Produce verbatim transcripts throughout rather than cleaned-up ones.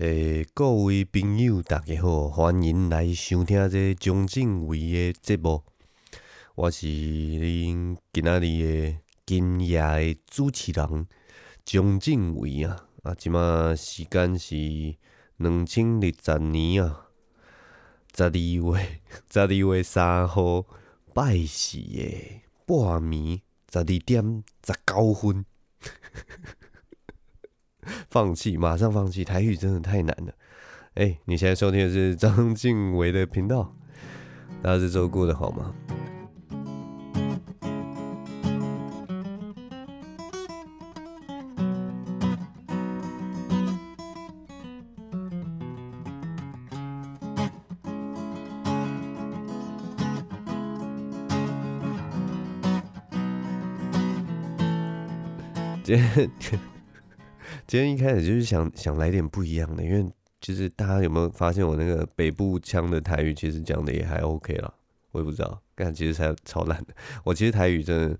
诶，各位朋友，大家好，欢迎来收听这张政伟的节目。我是恁今仔日的今夜的主持人张政伟啊。啊，即马时间是两千零十年啊，十二月十二月三号拜四的半暝十二点十九分。放弃，马上放弃！台语真的太难了。哎、欸，你现在收听的是张政伟的频道，大家这周过得好吗？今天。今天一开始就是想想来点不一样的，因为就是大家有没有发现我那个北部腔的台语其实讲的也还 OK 啦，我也不知道，但其实才超烂的。我其实台语真的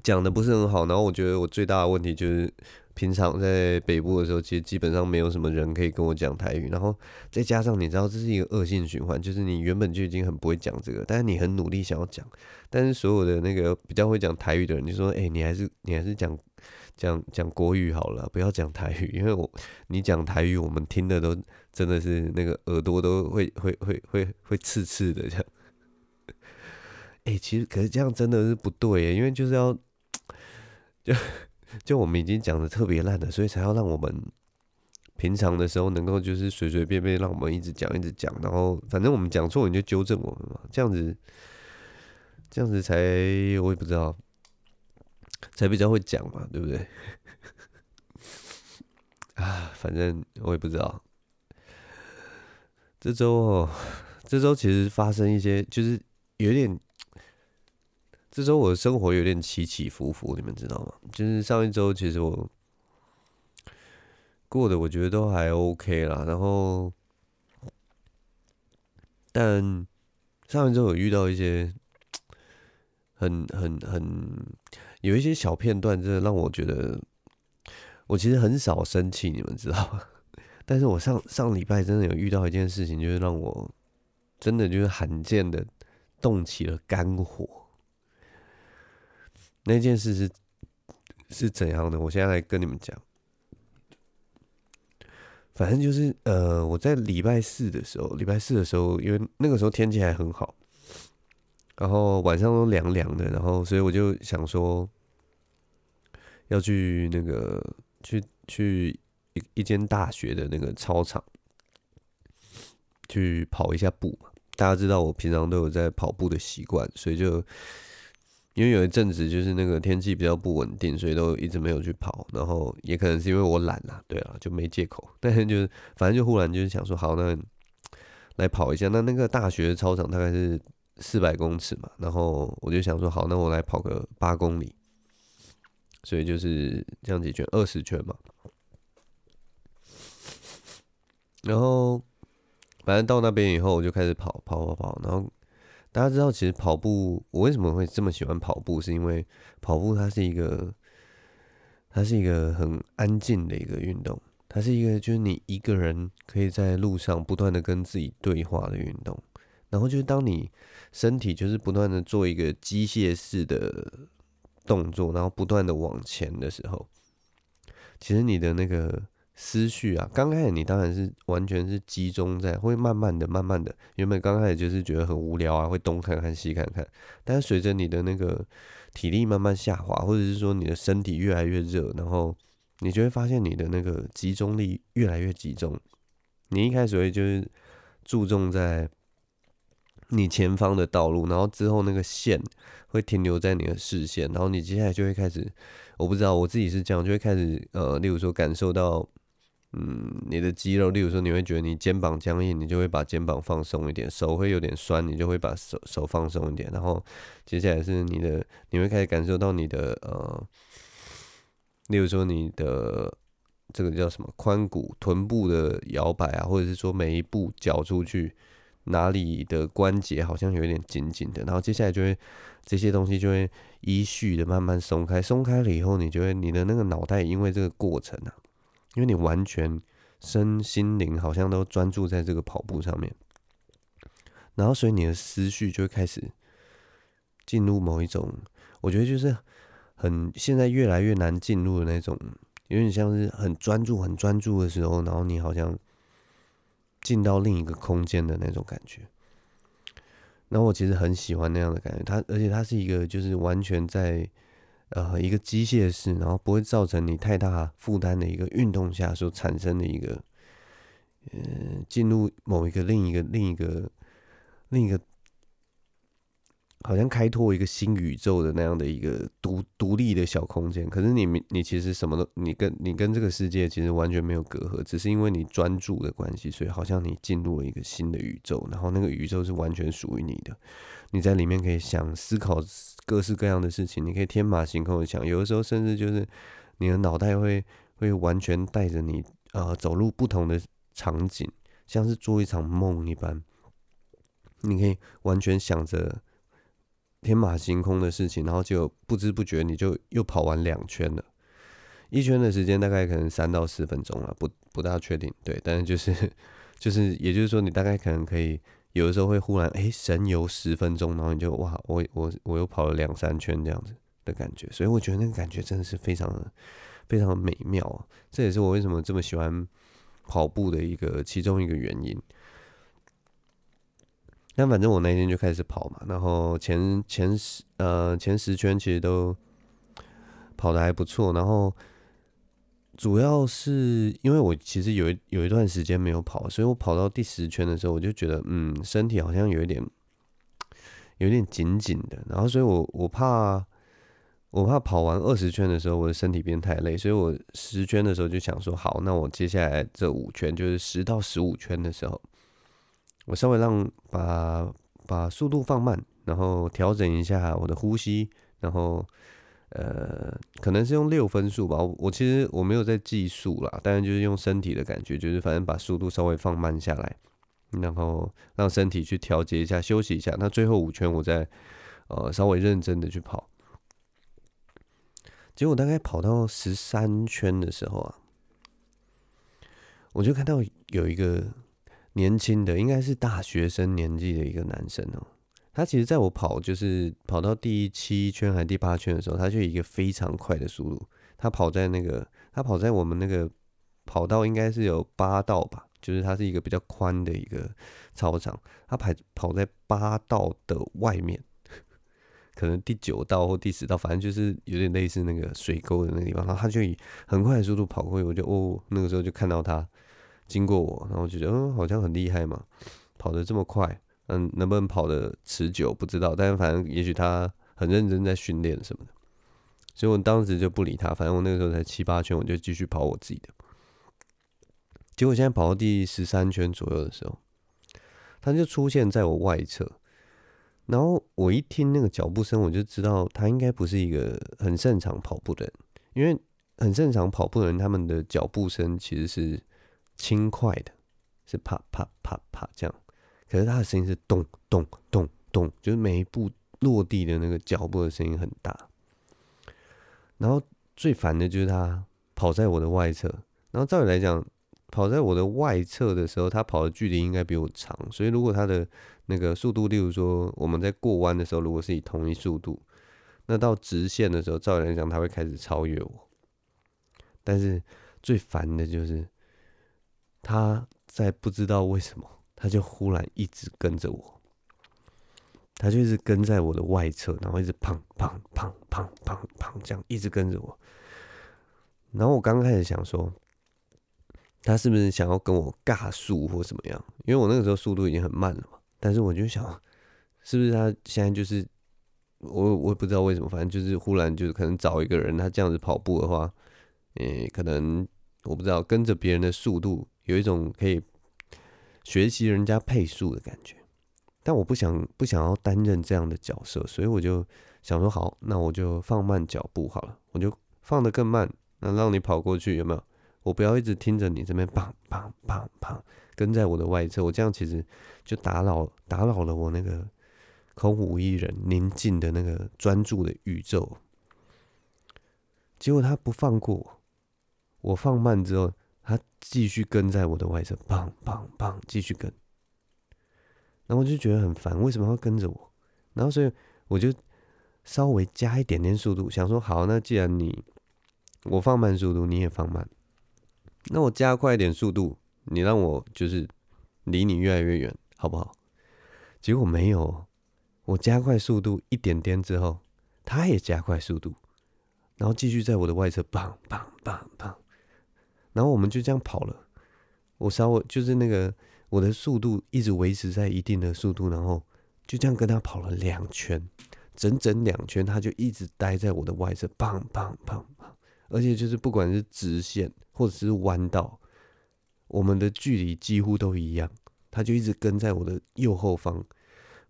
讲的不是很好，然后我觉得我最大的问题就是平常在北部的时候，其实基本上没有什么人可以跟我讲台语，然后再加上你知道这是一个恶性循环，就是你原本就已经很不会讲这个，但是你很努力想要讲，但是所有的那个比较会讲台语的人就说，哎、欸，你还是你还是讲。讲讲国语好了，不要讲台语，因为我你讲台语，我们听的都真的是那个耳朵都会会会会会刺刺的这样。哎、欸，其实可是这样真的是不对耶，因为就是要就就我们已经讲的特别烂了，所以才要让我们平常的时候能够就是随随便便让我们一直讲一直讲，然后反正我们讲错你就纠正我们嘛，这样子这样子才我也不知道。才比较会讲嘛，对不对？啊，反正我也不知道。这周哦，这周其实发生一些，就是有点，这周我的生活有点起起伏伏，你们知道吗？就是上一周其实我过得我觉得都还 OK 啦，然后，但上一周有遇到一些很很很。有一些小片段真的让我觉得，我其实很少生气，你们知道吗？但是我上上礼拜真的有遇到一件事情，就是让我真的就是罕见的动起了肝火。那件事是是怎样的？我现在来跟你们讲。反正就是呃，我在礼拜四的时候，礼拜四的时候，因为那个时候天气还很好。然后晚上都凉凉的，然后所以我就想说，要去那个去去一一间大学的那个操场，去跑一下步嘛。大家知道我平常都有在跑步的习惯，所以就因为有一阵子就是那个天气比较不稳定，所以都一直没有去跑。然后也可能是因为我懒啦，对啦，就没借口。但是就是反正就忽然就是想说，好，那来跑一下。那那个大学操场大概是。四百公尺嘛，然后我就想说，好，那我来跑个八公里，所以就是这样几圈，二十圈嘛。然后反正到那边以后，我就开始跑，跑跑跑。然后大家知道，其实跑步，我为什么会这么喜欢跑步，是因为跑步它是一个，它是一个很安静的一个运动，它是一个就是你一个人可以在路上不断的跟自己对话的运动。然后就是当你身体就是不断的做一个机械式的动作，然后不断的往前的时候，其实你的那个思绪啊，刚开始你当然是完全是集中在，会慢慢的、慢慢的，原本刚开始就是觉得很无聊啊，会东看看西看看，但是随着你的那个体力慢慢下滑，或者是说你的身体越来越热，然后你就会发现你的那个集中力越来越集中，你一开始会就是注重在。你前方的道路，然后之后那个线会停留在你的视线，然后你接下来就会开始，我不知道我自己是这样，就会开始呃，例如说感受到，嗯，你的肌肉，例如说你会觉得你肩膀僵硬，你就会把肩膀放松一点，手会有点酸，你就会把手手放松一点，然后接下来是你的，你会开始感受到你的呃，例如说你的。这个叫什么髋骨、臀部的摇摆啊，或者是说每一步脚出去。哪里的关节好像有点紧紧的，然后接下来就会这些东西就会依序的慢慢松开，松开了以后，你就会你的那个脑袋因为这个过程啊，因为你完全身心灵好像都专注在这个跑步上面，然后所以你的思绪就会开始进入某一种，我觉得就是很现在越来越难进入的那种，有点像是很专注很专注的时候，然后你好像进到另一个空间的那种感觉。那我其实很喜欢那样的感觉，它而且它是一个就是完全在呃一个机械式，然后不会造成你太大负担的一个运动下所产生的一个呃进入某一个另一个另一个另一个好像开拓一个新宇宙的那样的一个独独立的小空间。可是你你其实什么都你跟你跟这个世界其实完全没有隔阂，只是因为你专注的关系，所以好像你进入了一个新的宇宙，然后那个宇宙是完全属于你的，你在里面可以想思考各式各样的事情，你可以天马行空的想，有的时候甚至就是你的脑袋会会完全带着你呃走入不同的场景，像是做一场梦一般，你可以完全想着天马行空的事情，然后就不知不觉你就又跑完两圈了，一圈的时间大概可能三到四分钟了，不不大确定，对，但是就是就是也就是说你大概可能可以有的时候会忽然哎、欸、神游十分钟，然后你就哇我我我又跑了两三圈这样子的感觉，所以我觉得那个感觉真的是非常的非常的美妙、啊，这也是我为什么这么喜欢跑步的一个其中一个原因。但反正我那天就开始跑嘛，然后前前十呃前十圈其实都跑得还不错，然后主要是因为我其实有一有一段时间没有跑，所以我跑到第十圈的时候，我就觉得嗯身体好像有一点有一点紧紧的，然后所以我我怕我怕跑完二十圈的时候我的身体变太累，所以我十圈的时候就想说好，那我接下来这五圈就是十到十五圈的时候。我稍微让把把速度放慢，然后调整一下我的呼吸，然后呃，可能是用六分数吧。我我其实我没有在计数啦，但是就是用身体的感觉，就是反正把速度稍微放慢下来，然后让身体去调节一下，休息一下。那最后五圈我再呃稍微认真的去跑。结果大概跑到十三圈的时候啊，我就看到有一个年轻的，应该是大学生年纪的一个男生哦、喔，他其实在我跑就是跑到第七圈还第八圈的时候，他就以一个非常快的速度，他跑在那个他跑在我们那个跑道应该是有八道吧，就是它是一个比较宽的一个操场，他跑跑在八道的外面，可能第九道或第十道，反正就是有点类似那个水沟的那个地方，然后他就以很快的速度跑过去，我就哦那个时候就看到他。经过我，然后我就觉得，嗯，好像很厉害嘛，跑得这么快，嗯，能不能跑得持久不知道，但是反正也许他很认真在训练什么的，所以我当时就不理他，反正我那个时候才七八圈，我就继续跑我自己的。结果现在跑到第十三圈左右的时候，他就出现在我外侧，然后我一听那个脚步声，我就知道他应该不是一个很擅长跑步的人，因为很擅长跑步的人，他们的脚步声其实是轻快的，是啪啪啪啪这样，可是他的声音是咚咚咚咚，就是每一步落地的那个脚步的声音很大。然后最烦的就是他跑在我的外侧，然后照理来讲，跑在我的外侧的时候，他跑的距离应该比我长，所以如果他的那个速度，例如说我们在过弯的时候，如果是以同一速度，那到直线的时候，照理来讲他会开始超越我。但是最烦的就是。他在不知道为什么，他就忽然一直跟着我，他就一直跟在我的外侧，然后一直砰砰砰砰砰砰这样一直跟着我。然后我刚开始想说，他是不是想要跟我尬速或怎么样？因为我那个时候速度已经很慢了嘛。但是我就想，是不是他现在就是我我也不知道为什么，反正就是忽然就是可能找一个人，他这样子跑步的话，诶、欸，可能我不知道跟着别人的速度。有一种可以学习人家配速的感觉，但我不想不想要担任这样的角色，所以我就想说好，那我就放慢脚步好了，我就放得更慢，那让你跑过去有没有？我不要一直听着你这边砰砰砰砰跟在我的外侧，我这样其实就打扰打扰了我那个空无一人宁静的那个专注的宇宙。结果他不放过我，我放慢之后。他继续跟在我的外侧，砰砰砰，继续跟。然后我就觉得很烦，为什么要跟着我？然后所以我就稍微加一点点速度，想说好，那既然你我放慢速度，你也放慢，那我加快一点速度，你让我就是离你越来越远，好不好？结果没有，我加快速度一点点之后，他也加快速度，然后继续在我的外侧砰砰砰砰，然后我们就这样跑了。我稍微就是那个我的速度一直维持在一定的速度，然后就这样跟他跑了两圈，整整两圈，他就一直待在我的外侧砰砰砰，而且就是不管是直线或者是弯道，我们的距离几乎都一样。他就一直跟在我的右后方，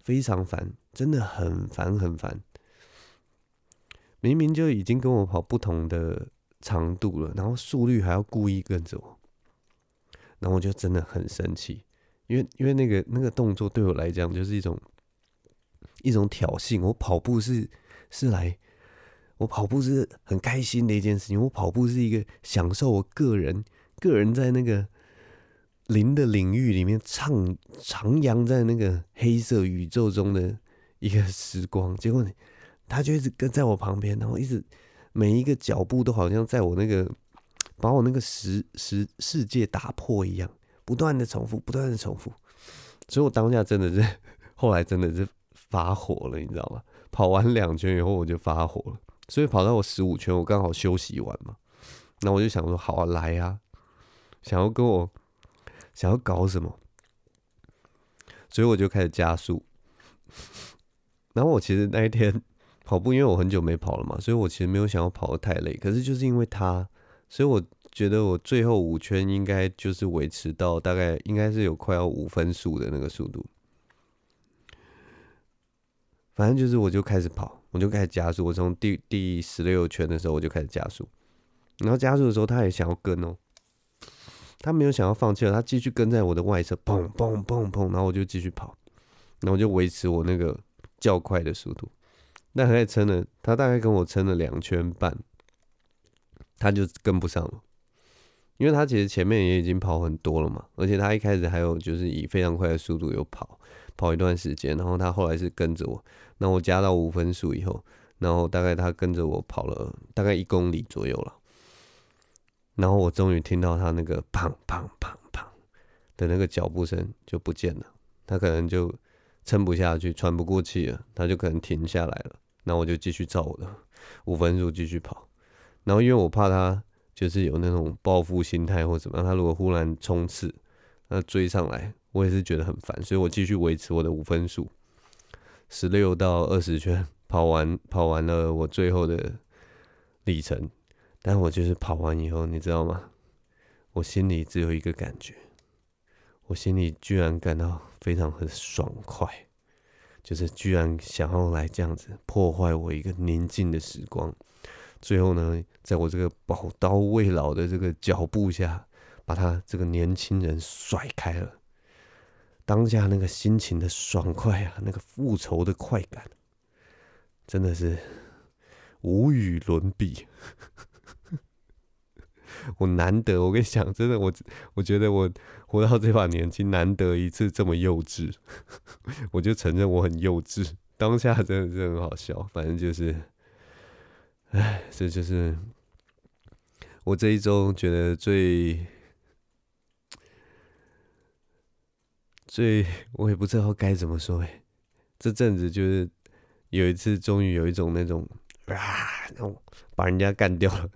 非常烦，真的很烦很烦。明明就已经跟我跑不同的长度了，然后速率还要故意跟着我，然后我就真的很生气，因为因为那个那个动作对我来讲就是一种一种挑衅。我跑步是是来，我跑步是很开心的一件事情，我跑步是一个享受我个人个人在那个零的领域里面徜徉在那个黑色宇宙中的一个时光。结果他就一直跟在我旁边，然后一直每一个脚步都好像在我那个把我那个时时世界打破一样，不断的重复不断的重复。所以我当下真的是后来真的是发火了，你知道吗？跑完两圈以后我就发火了，所以跑到我十五圈我刚好休息完嘛，那我就想说好啊，来啊，想要跟我想要搞什么，所以我就开始加速。然后我其实那一天跑步，因为我很久没跑了嘛，所以我其实没有想要跑得太累。可是就是因为他，所以我觉得我最后五圈应该就是维持到大概应该是有快要五分速的那个速度。反正就是我就开始跑，我就开始加速。我从第第十六圈的时候我就开始加速，然后加速的时候他也想要跟哦。他没有想要放弃了，他继续跟在我的外侧，砰砰砰砰，然后我就继续跑，然后我就维持我那个较快的速度。那大概撑了，他大概跟我撑了两圈半，他就跟不上了，因为他其实前面也已经跑很多了嘛，而且他一开始还有就是以非常快的速度有跑跑一段时间，然后他后来是跟着我，那我加到五分速以后，然后大概他跟着我跑了大概一公里左右了。然后我终于听到他那个砰砰砰砰的那个脚步声就不见了，他可能就撑不下去，喘不过气了，他就可能停下来了。那我就继续照我的五分速继续跑。然后因为我怕他就是有那种报复心态或怎么样，他如果忽然冲刺，那追上来，我也是觉得很烦，所以我继续维持我的五分速，十六到二十圈跑完，跑完了我最后的里程。但我就是跑完以后，你知道吗？我心里只有一个感觉，我心里居然感到非常很爽快，就是居然想要来这样子破坏我一个宁静的时光。最后呢，在我这个宝刀未老的这个脚步下，把他这个年轻人甩开了。当下那个心情的爽快啊，那个复仇的快感，真的是无与伦比。我难得，我跟你讲，真的，我我觉得我活到这把年纪，难得一次这么幼稚，我就承认我很幼稚。当下真的是很好笑，反正就是，哎，这就是我这一周觉得最最，我也不知道该怎么说哎、欸。这阵子就是有一次，终于有一种那种啊，那种把人家干掉了。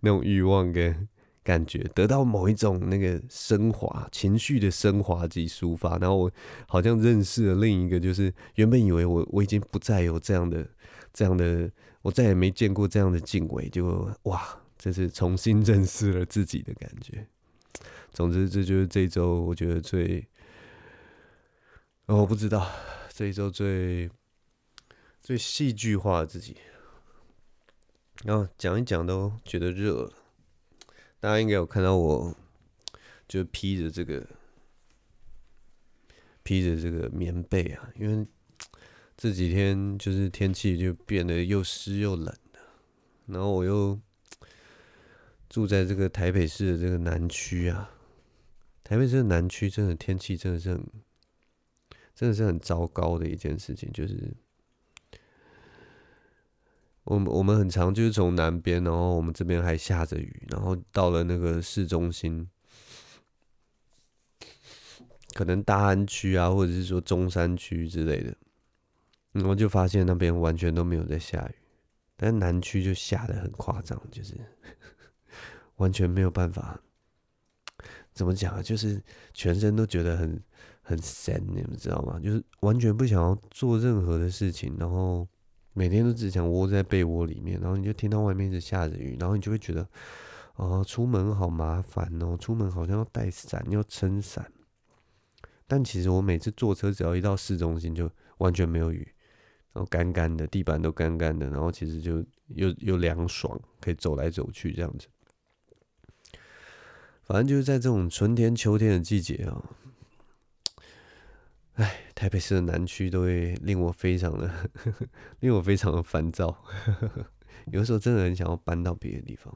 那种欲望跟感觉，得到某一种那个升华，情绪的升华及抒发。然后我好像认识了另一个，就是原本以为我我已经不再有这样的这样的，我再也没见过这样的敬畏，结果哇，这是重新认识了自己的感觉。总之，这就是这一周我觉得最，哦，我不知道这一周最最戏剧化的自己。然后讲一讲都觉得热了，大家应该有看到我，就披着这个披着这个棉被啊，因为这几天就是天气就变得又湿又冷的，然后我又住在这个台北市的这个南区啊，台北市的南区真的天气真的是很，真的是很糟糕的一件事情，就是我们我们很常就是从南边，然后我们这边还下着雨，然后到了那个市中心，可能大安区啊，或者是说中山区之类的，然后就发现那边完全都没有在下雨，但南区就下得很夸张，就是完全没有办法，怎么讲啊？就是全身都觉得很很闲，你们知道吗？就是完全不想要做任何的事情，然后每天都只想窝在被窝里面，然后你就听到外面一直下着雨，然后你就会觉得，哦，出门好麻烦哦，出门好像要带伞，要撑伞。但其实我每次坐车，只要一到市中心，就完全没有雨，然后干干的，地板都干干的，然后其实就又又凉爽，可以走来走去这样子。反正就是在这种春天、秋天的季节啊，哎，台北市的南区都会令我非常的呵呵，令我非常的烦躁呵呵。有时候真的很想要搬到别的地方。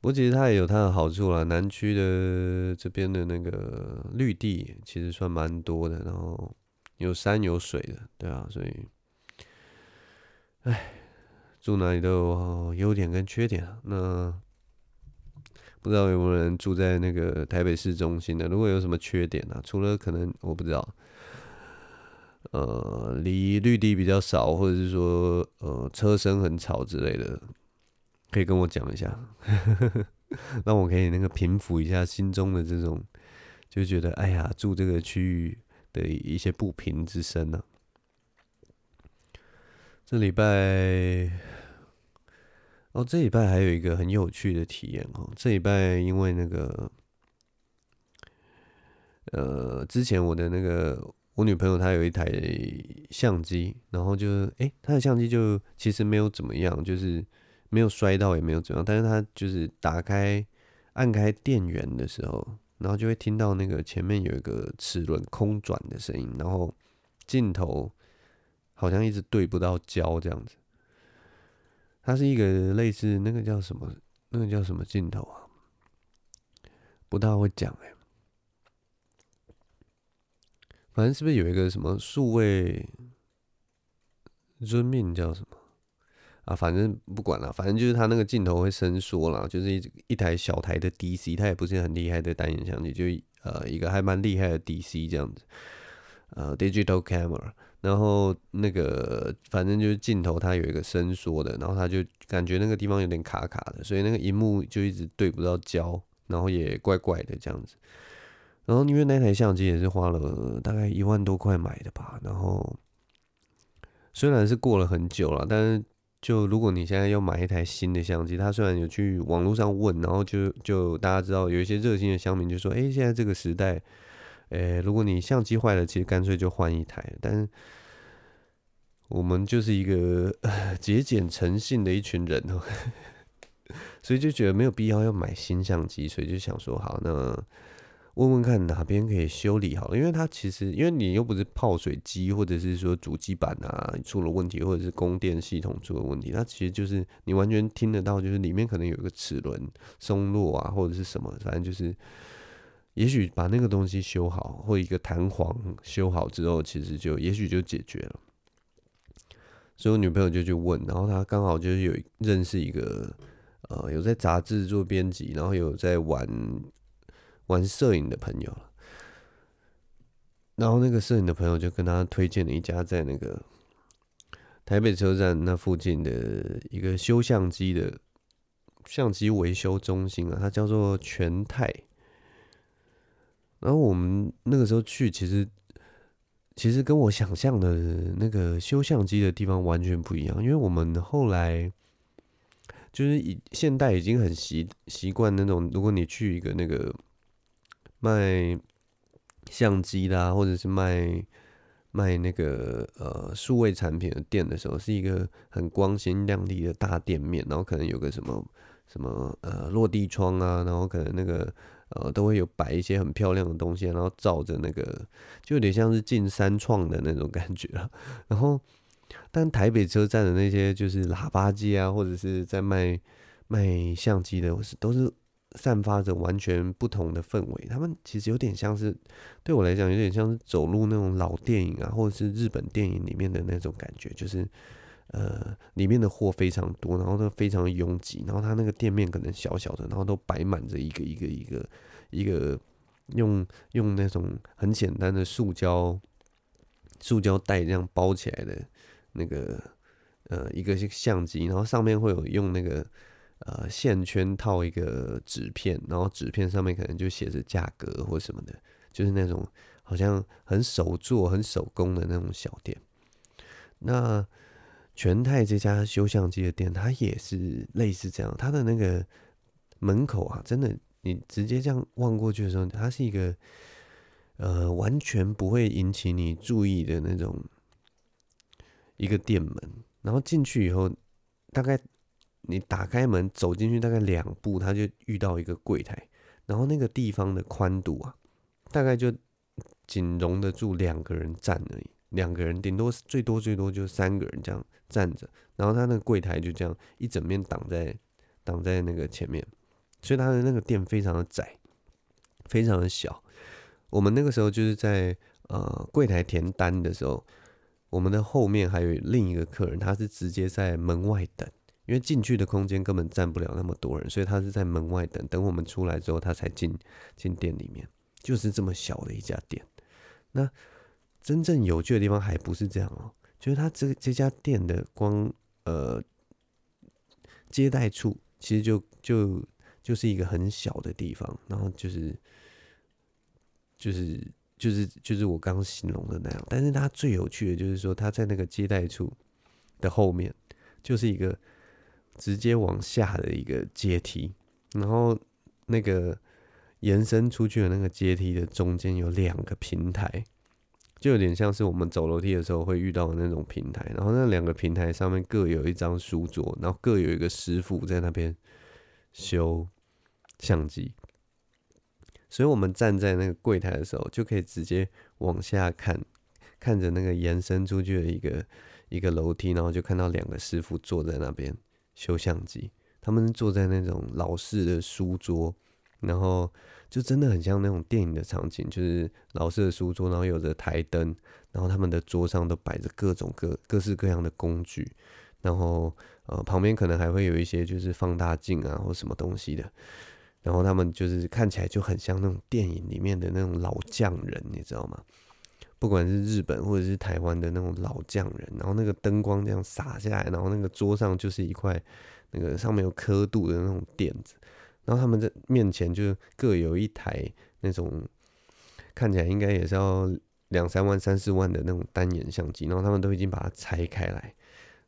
不过其实它也有它的好处啦，南区的这边的那个绿地其实算蛮多的，然后有山有水的，对啊，所以，哎，住哪里都有优点跟缺点啊。那不知道有没有人住在那个台北市中心的？如果有什么缺点啊，除了可能我不知道，呃，离绿地比较少，或者是说呃车声很吵之类的，可以跟我讲一下，让我可以那个平复一下心中的这种，就觉得哎呀，住这个区域的一些不平之声呢、啊。这礼拜。哦，这礼拜还有一个很有趣的体验哦。这礼拜因为那个，呃，之前我的那个我女朋友她有一台相机，然后就哎，她的相机就其实没有怎么样，就是没有摔到也没有怎么样，但是她就是打开按开电源的时候，然后就会听到那个前面有一个齿轮空转的声音，然后镜头好像一直对不到焦这样子。它是一个类似那个叫什么，那个叫什么镜头啊？不大会讲哎、欸。反正是不是有一个什么数位zoom in叫什么啊？反正不管了，反正就是它那个镜头会伸缩啦，就是一一台小台的 D C， 它也不是很厉害的单眼相机，就呃一个还蛮厉害的 D C 这样子，呃 digital camera。然后那个反正就是镜头它有一个伸缩的，然后它就感觉那个地方有点卡卡的，所以那个萤幕就一直对不到焦，然后也怪怪的这样子。然后因为那台相机也是花了大概一万多块买的吧，然后虽然是过了很久了，但是就如果你现在要买一台新的相机，它虽然有去网络上问，然后就就大家知道有一些热心的乡民就说，哎，现在这个时代。诶，如果你相机坏了，其实干脆就换一台。但是我们就是一个节俭诚信的一群人哦，所以就觉得没有必要要买新相机，所以就想说，好，那问问看哪边可以修理好了。因为它其实，因为你又不是泡水机，或者是说主机板啊出了问题，或者是供电系统出了问题，它其实就是你完全听得到，就是里面可能有一个齿轮松落啊，或者是什么，反正就是。也许把那个东西修好，或一个弹簧修好之后，其实就也许就解决了。所以我女朋友就去问，然后她刚好就是有认识一个，呃，有在杂志做编辑，然后有在玩玩摄影的朋友了。然后那个摄影的朋友就跟她推荐了一家在那个台北车站那附近的一个修相机的相机维修中心啊，它叫做全泰。然后我们那个时候去，其实其实跟我想象的那个修相机的地方完全不一样，因为我们后来就是以现代已经很习习惯那种，如果你去一个那个卖相机啦，或者是卖卖那个呃数位产品的店的时候，是一个很光鲜亮丽的大店面，然后可能有个什么什么呃落地窗啊，然后可能那个。呃，都会有摆一些很漂亮的东西，然后照着那个，就有点像是进三创的那种感觉了。然后，但台北车站的那些就是喇叭机啊，或者是在卖卖相机的都是散发着完全不同的氛围，他们其实有点像是，对我来讲有点像是走入那种老电影啊，或者是日本电影里面的那种感觉，就是呃里面的货非常多，然后都非常拥挤，然后它那个店面可能小小的，然后都摆满着一个一个一个一个用用那种很简单的塑胶塑胶袋这样包起来的那个呃一个相机，然后上面会有用那个。呃，线圈套一个纸片，然后纸片上面可能就写着价格或什么的，就是那种好像很手做、很手工的那种小店。那全泰这家修相机的店，它也是类似这样，它的那个门口啊，真的你直接这样望过去的时候，它是一个呃完全不会引起你注意的那种一个店门，然后进去以后，大概。你打开门走进去大概两步，他就遇到一个柜台，然后那个地方的宽度啊，大概就仅容得住两个人站而已，两个人顶多最多最多就三个人这样站着，然后他那个柜台就这样一整面挡在挡在那个前面，所以他的那个店非常的窄，非常的小。我们那个时候就是在呃柜台填单的时候，我们的后面还有另一个客人，他是直接在门外等。因为进去的空间根本站不了那么多人，所以他是在门外等，等我们出来之后，他才进进店里面，就是这么小的一家店。那真正有趣的地方还不是这样哦，就是他这这家店的光呃接待处其实就就就是一个很小的地方，然后就是就是就是就是我刚形容的那样，但是他最有趣的就是说，他在那个接待处的后面就是一个。直接往下的一个阶梯，然后那个延伸出去的那个阶梯的中间有两个平台，就有点像是我们走楼梯的时候会遇到的那种平台。然后那两个平台上面各有一张书桌，然后各有一个师傅在那边修相机。所以我们站在那个柜台的时候，就可以直接往下看，看着那个延伸出去的一个一个楼梯，然后就看到两个师傅坐在那边。修相机，他们坐在那种老式的书桌，然后就真的很像那种电影的场景，就是老式的书桌，然后有着台灯，然后他们的桌上都摆着各种各各式各样的工具，然后呃旁边可能还会有一些就是放大镜啊或什么东西的，然后他们就是看起来就很像那种电影里面的那种老匠人，你知道吗？不管是日本或者是台湾的那种老匠人，然后那个灯光这样洒下来，然后那个桌上就是一块那个上面有刻度的那种垫子，然后他们在面前就各有一台那种看起来应该也是要两三万三四万的那种单眼相机，然后他们都已经把它拆开来，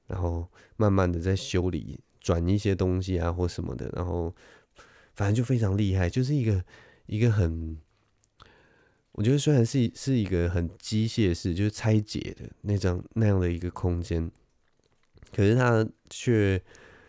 然后慢慢的在修理转一些东西啊或什么的，然后反正就非常厉害，就是一个一个很。我觉得虽然是是一个很机械式，就是拆解的那张那样的一个空间，可是它却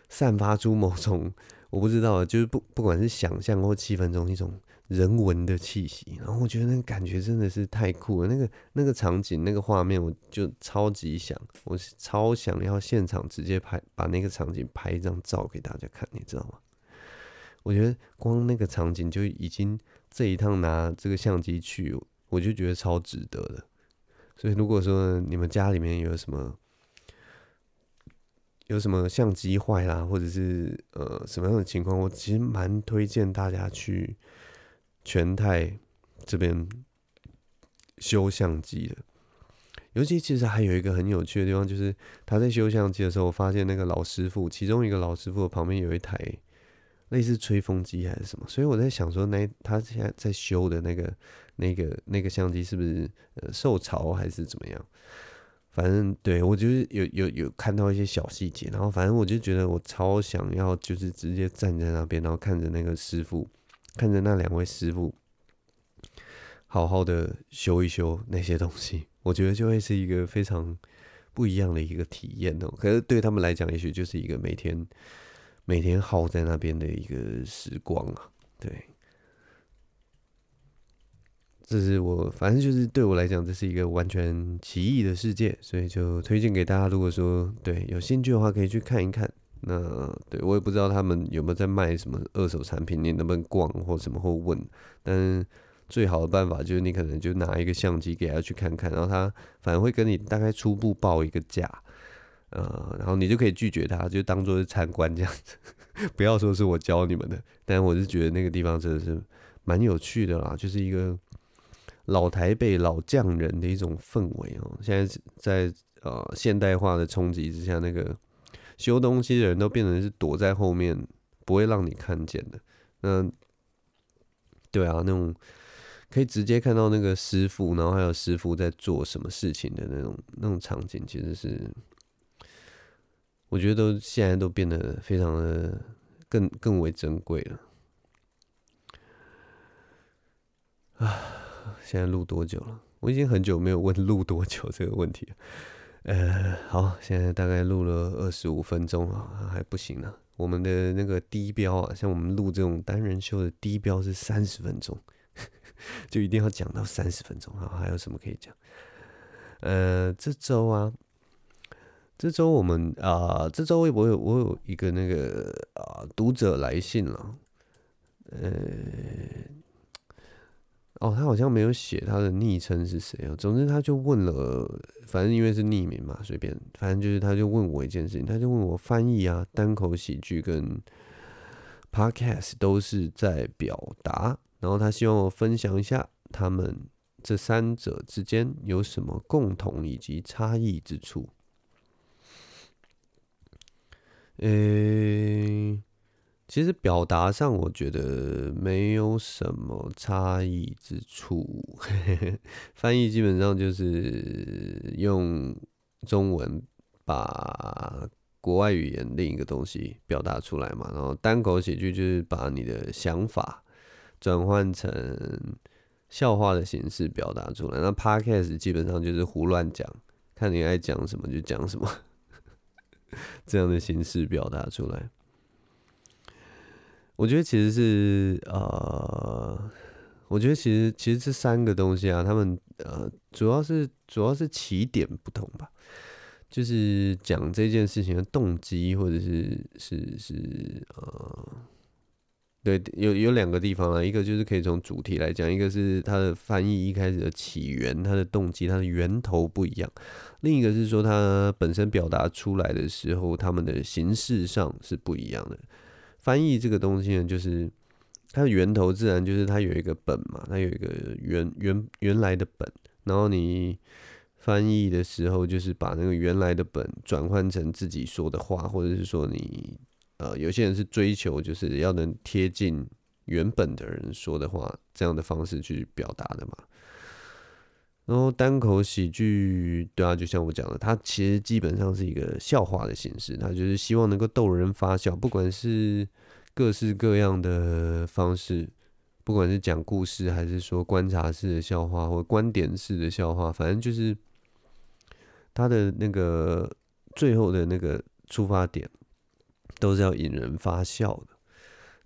散发出某种我不知道，就是不不管是想象或气氛中一种人文的气息。然后我觉得那个感觉真的是太酷了，那个那个场景那个画面，我就超级想，我超想要现场直接拍把那个场景拍一张照给大家看，你知道吗？我觉得光那个场景就已经。这一趟拿这个相机去，我就觉得超值得的。所以如果说你们家里面有什么有什么相机坏啦，或者是呃什么样的情况，我其实蛮推荐大家去全泰这边修相机的。尤其其实还有一个很有趣的地方，就是他在修相机的时候，我发现那个老师傅，其中一个老师傅旁边有一台。类似吹风机还是什么，所以我在想说那，他现在在修的那个、那个、那个相机是不是、呃、受潮还是怎么样？反正对我就是有有有看到一些小细节，然后反正我就觉得我超想要，就是直接站在那边，然后看着那个师傅，看着那两位师傅，好好的修一修那些东西，我觉得就会是一个非常不一样的一个体验哦。可是对他们来讲，也许就是一个每天。每天耗在那边的一个时光啊，对，这是我反正就是对我来讲，这是一个完全奇异的世界，所以就推荐给大家。如果说对有兴趣的话，可以去看一看。那对我也不知道他们有没有在卖什么二手产品，你能不能逛或什么或问，但是最好的办法就是你可能就拿一个相机给他去看看，然后他反正会跟你大概初步报一个价，呃，然后你就可以拒绝他，就当作是参观这样子，不要说是我教你们的，但我是觉得那个地方真的是蛮有趣的啦，就是一个老台北老匠人的一种氛围哦、喔。现在在呃现代化的冲击之下，那个修东西的人都变成是躲在后面，不会让你看见的。那对啊，那种可以直接看到那个师傅，然后还有师傅在做什么事情的那种那种场景，其实是我觉得都现在都变得非常的更更为珍贵了。啊，现在录多久了？我已经很久没有问录多久这个问题了。呃，好，现在大概录了二十五分钟了，还不行啊。我们的那个低标啊，像我们录这种单人秀的低标是三十分钟。就一定要讲到三十分钟啊！还有什么可以讲？呃，这周啊，这周我们啊、呃，这周我有我有一个那个啊、呃、读者来信了，呃，哦，他好像没有写他的昵称是谁啊。总之他就问了，反正因为是匿名嘛，随便，反正就是他就问我一件事情，他就问我翻译啊、单口喜剧跟 podcast 都是在表达。然后他希望我分享一下他们这三者之间有什么共同以及差异之处。诶，其实表达上我觉得没有什么差异之处。翻译基本上就是用中文把国外语言另一个东西表达出来嘛，然后单口喜剧就是把你的想法转换成笑话的形式表达出来。那 podcast 基本上就是胡乱讲，看你爱讲什么就讲什么，这样的形式表达出来。我觉得其实是呃，我觉得其实其实这三个东西啊，他们呃主要是主要是起点不同吧，就是讲这件事情的动机或者是是是呃。对，有有两个地方啦，一个就是可以从主题来讲，一个是它的翻译一开始的起源，它的动机，它的源头不一样；另一个是说它本身表达出来的时候，它们的形式上是不一样的。翻译这个东西呢，就是它的源头自然就是它有一个本嘛，它有一个原原原来的本，然后你翻译的时候就是把那个原来的本转换成自己说的话，或者是说你。呃，有些人是追求就是要能贴近原本的人说的话，这样的方式去表达的嘛。然后单口喜剧，对啊，就像我讲的，它其实基本上是一个笑话的形式，它就是希望能够逗人发笑，不管是各式各样的方式，不管是讲故事还是说观察式的笑话或观点式的笑话，反正就是它的那个最后的那个出发点。都是要引人发笑的。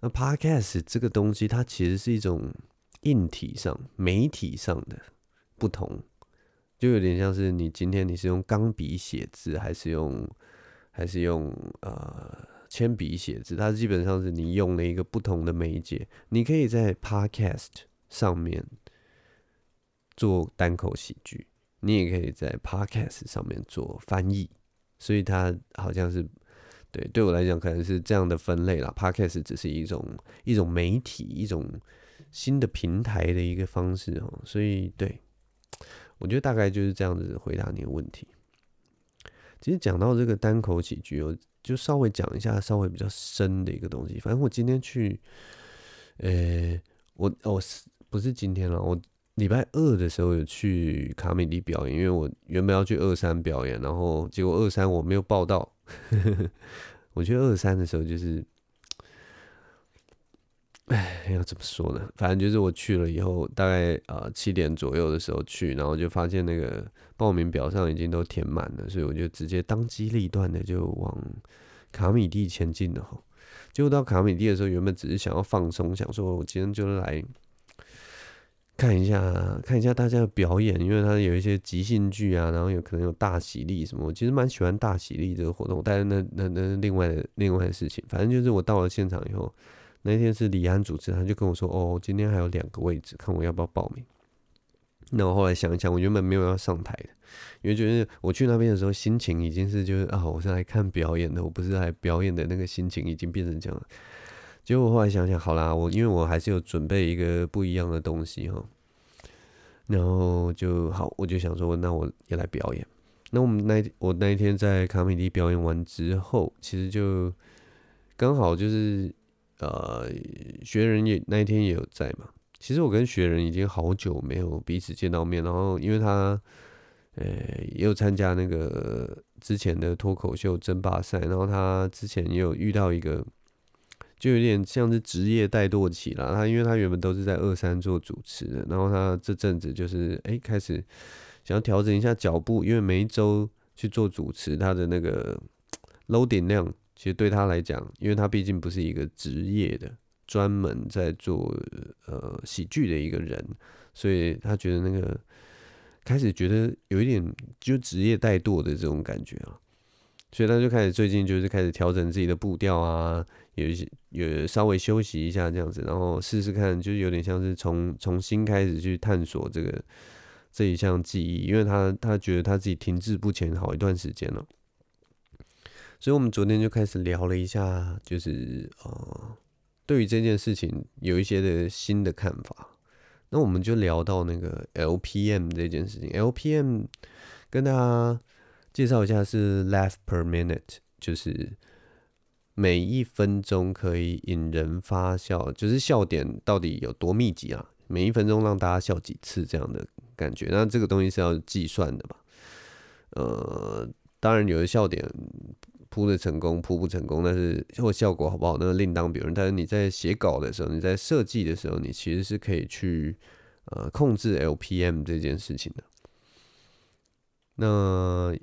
那 podcast 这个东西，它其实是一种硬体上、媒体上的不同，就有点像是你今天你是用钢笔写字，还是用还是用呃铅笔写字，它基本上是你用了一个不同的媒介。你可以在 podcast 上面做单口喜剧，你也可以在 podcast 上面做翻译，所以它好像是。对，对我来讲可能是这样的分类啦。Podcast 只是一种一种媒体，一种新的平台的一个方式哦。所以，对我觉得大概就是这样子回答你的问题。其实讲到这个单口喜剧，我就稍微讲一下稍微比较深的一个东西。反正我今天去，呃，我哦不是今天啦，我礼拜二的时候有去卡米利表演，因为我原本要去二三表演，然后结果二三我没有报到。我去二三的时候就是，哎，要怎么说呢？反正就是我去了以后，大概呃七点左右的时候去，然后就发现那个报名表上已经都填满了，所以我就直接当机立断的就往卡米地前进了。结果到卡米地的时候，原本只是想要放松，想说我今天就来看一下看一下大家的表演，因为它有一些即兴剧啊，然后有可能有大喜力什么，我其实蛮喜欢大喜力这个活动，但是那那那是另外的另外的事情。反正就是我到了现场以后，那天是李安主持，他就跟我说，哦，今天还有两个位置，看我要不要报名。那我后来想一想，我原本没有要上台的，因为觉得我去那边的时候心情已经是就是啊，我是来看表演的，我不是来表演的，那个心情已经变成这样了。结果我后来想想，好啦，我因为我还是有准备一个不一样的东西哈，然后就好，我就想说，那我也来表演。那我们那我那一天在卡米蒂表演完之后，其实就刚好就是呃学人也那一天也有在嘛。其实我跟学人已经好久没有彼此见到面，然后因为他，呃，也有参加那个之前的脱口秀争霸赛，然后他之前也有遇到一个，就有点像是职业怠惰期啦。他因为他原本都是在二三做主持的，然后他这阵子就是哎开始想要调整一下脚步，因为每一周去做主持，他的那个 loading 量其实对他来讲，因为他毕竟不是一个职业的。专门在做呃喜剧的一个人，所以他觉得那个开始觉得有一点就职业怠惰的这种感觉啊，所以他就开始最近就是开始调整自己的步调啊，有一些有稍微休息一下这样子，然后试试看，就是有点像是从重新开始去探索这个这一项技艺，因为他他觉得他自己停滞不前好一段时间了、啊，所以我们昨天就开始聊了一下，就是呃。对于这件事情有一些的新的看法，那我们就聊到那个 L P M 这件事情。L P M 跟大家介绍一下是 laugh per minute， 就是每一分钟可以引人发笑，就是笑点到底有多密集啊？每一分钟让大家笑几次这样的感觉。那这个东西是要计算的吧？呃，当然有的笑点。铺的成功，铺不成功，但是或效果好不好，那另当别论。但是你在写稿的时候，你在设计的时候，你其实是可以去呃控制 L P M 这件事情的。那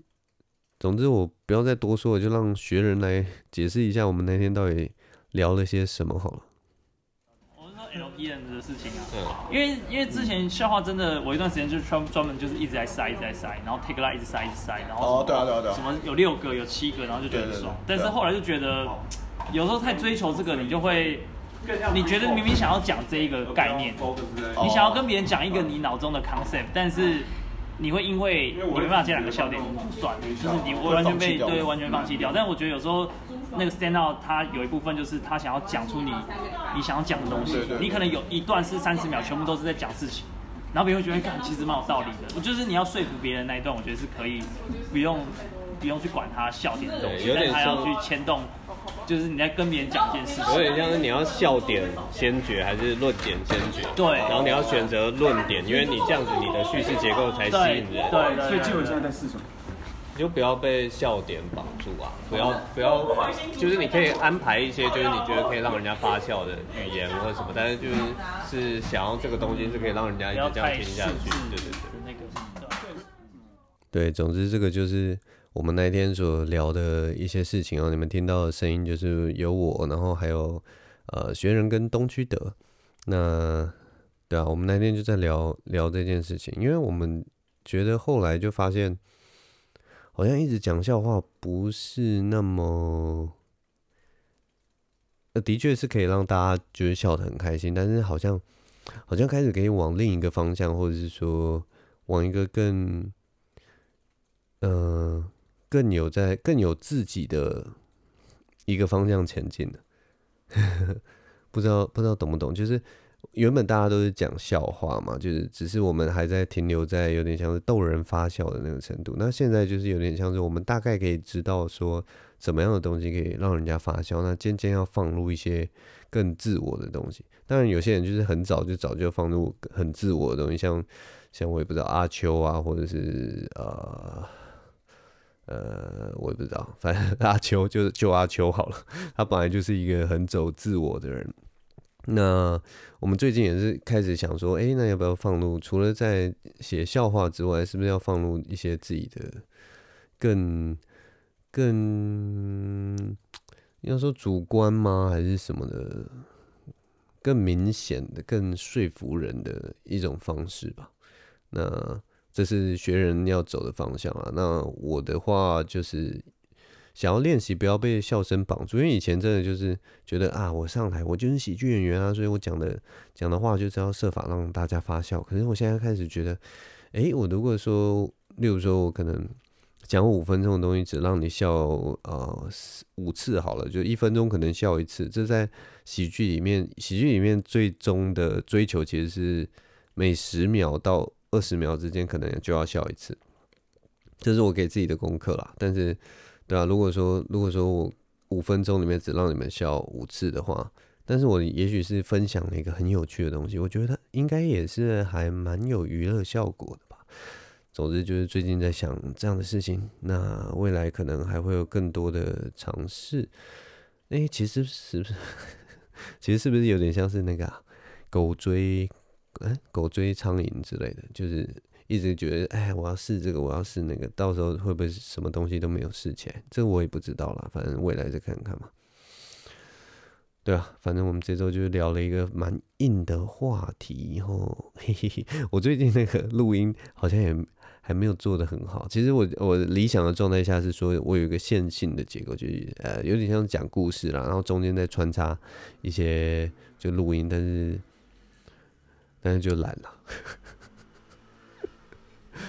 总之我不要再多说了，就让学人来解释一下我们那天到底聊了些什么好了。L P M 的事情啊，因为因为之前笑话真的，我一段时间就专专门就是一直在塞，一直在塞，然后 take line 一直塞，一直塞，然后哦，对啊，对啊，对啊，什么有六个，有七个，然后就觉得很爽。对对对对对，但是后来就觉得，有时候太追求这个，你就会，你觉得明明想要讲这一个概念，你想要跟别人讲一个你脑中的 concept， 但是你会因为你没办法接两个笑点，算了，就是你完全被对完全放弃掉。但我觉得有时候。那个 stand out， 它有一部分就是他想要讲出你你想要讲的东西。你可能有一段是三十秒，全部都是在讲事情，然后别人会觉得，看，其实蛮有道理的。就是你要说服别人那一段，我觉得是可以不用不用去管他笑点的东西，但他要去牵动，就是你在跟别人讲一件事情。有点像是你要笑点先决还是论点先决？对。然后你要选择论点，因为你这样子你的叙事结构才吸引人。对。对，所以基本上在试什么？你就不要被笑点绑住啊！不要不要，就是你可以安排一些，就是你觉得可以让人家发笑的语言或者什么，但是就是是想要这个东西是可以让人家一直这样听下去，对对对，那个对，总之这个就是我们那天所聊的一些事情哦。你们听到的声音就是有我，然后还有呃学人跟东区德。那对啊，我们那天就在聊聊这件事情，因为我们觉得后来就发现。好像一直讲笑话不是那么，的确是可以让大家觉得笑得很开心，但是好像好像开始可以往另一个方向，或者是说往一个更，呃，更有在更有自己的一个方向前进的。不知道不知道懂不懂？就是原本大家都是讲笑话嘛，就是只是我们还在停留在有点像是逗人发笑的那个程度。那现在就是有点像是我们大概可以知道说怎么样的东西可以让人家发笑，那渐渐要放入一些更自我的东西。当然有些人就是很早就早就放入很自我的东西，像像我也不知道阿秋啊，或者是呃呃我也不知道，反正阿秋就是就阿秋好了，他本来就是一个很走自我的人。那我们最近也是开始想说，哎，那要不要放入除了在写笑话之外，是不是要放入一些自己的更更要说主观吗，还是什么的更明显的、更说服人的一种方式吧。那这是学人要走的方向啊。那我的话就是想要练习不要被笑声绑住，因为以前真的就是觉得啊，我上台我就是喜剧演员啊，所以我讲的讲的话就是要设法让大家发笑。可是我现在开始觉得，哎，我如果说，例如说我可能讲五分钟的东西，只让你笑呃五次好了，就一分钟可能笑一次。这在喜剧里面，喜剧里面最终的追求其实是每十秒到二十秒之间，可能就要笑一次。这是我给自己的功课啦，但是。对啊，如果说如果说我五分钟里面只让你们笑五次的话，但是我也许是分享了一个很有趣的东西，我觉得应该也是还蛮有娱乐效果的吧。总之就是最近在想这样的事情，那未来可能还会有更多的尝试。哎，其实是不是其实是不是有点像是那个、啊、狗追哎狗追苍蝇之类的，就是。一直觉得哎，我要试这个，我要试那个，到时候会不会什么东西都没有试起来？这我也不知道啦，反正未来再看看嘛。对啊，反正我们这周就聊了一个蛮硬的话题吼，嘿嘿嘿。我最近那个录音好像也还没有做得很好。其实我我理想的状态下是说我有一个线性的结构，就是呃有点像讲故事啦，然后中间再穿插一些就录音，但是但是就懒了。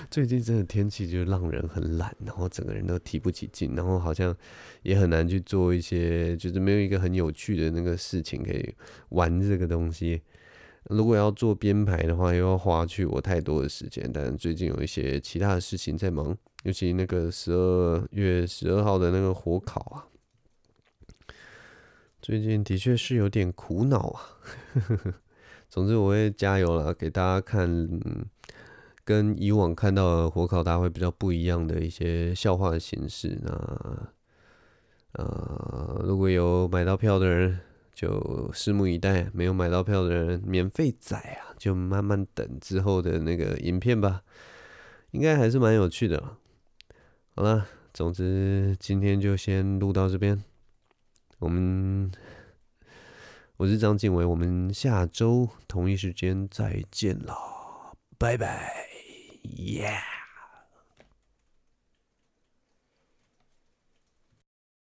最近真的天气就让人很懒，然后整个人都提不起劲，然后好像也很难去做一些，就是没有一个很有趣的那个事情可以玩这个东西。如果要做编排的话，又要花去我太多的时间。但最近有一些其他的事情在忙，尤其那个十二月十二号的那个火烤啊，最近的确是有点苦恼啊。总之我会加油啦，给大家看。嗯，跟以往看到的火烤大会比较不一样的一些笑话的形式。那呃，如果有买到票的人就拭目以待，没有买到票的人免费载啊，就慢慢等之后的那个影片吧，应该还是蛮有趣的啦。好啦，总之今天就先录到这边，我们我是张敬伟，我们下周同一时间再见啦，拜拜。Yeah.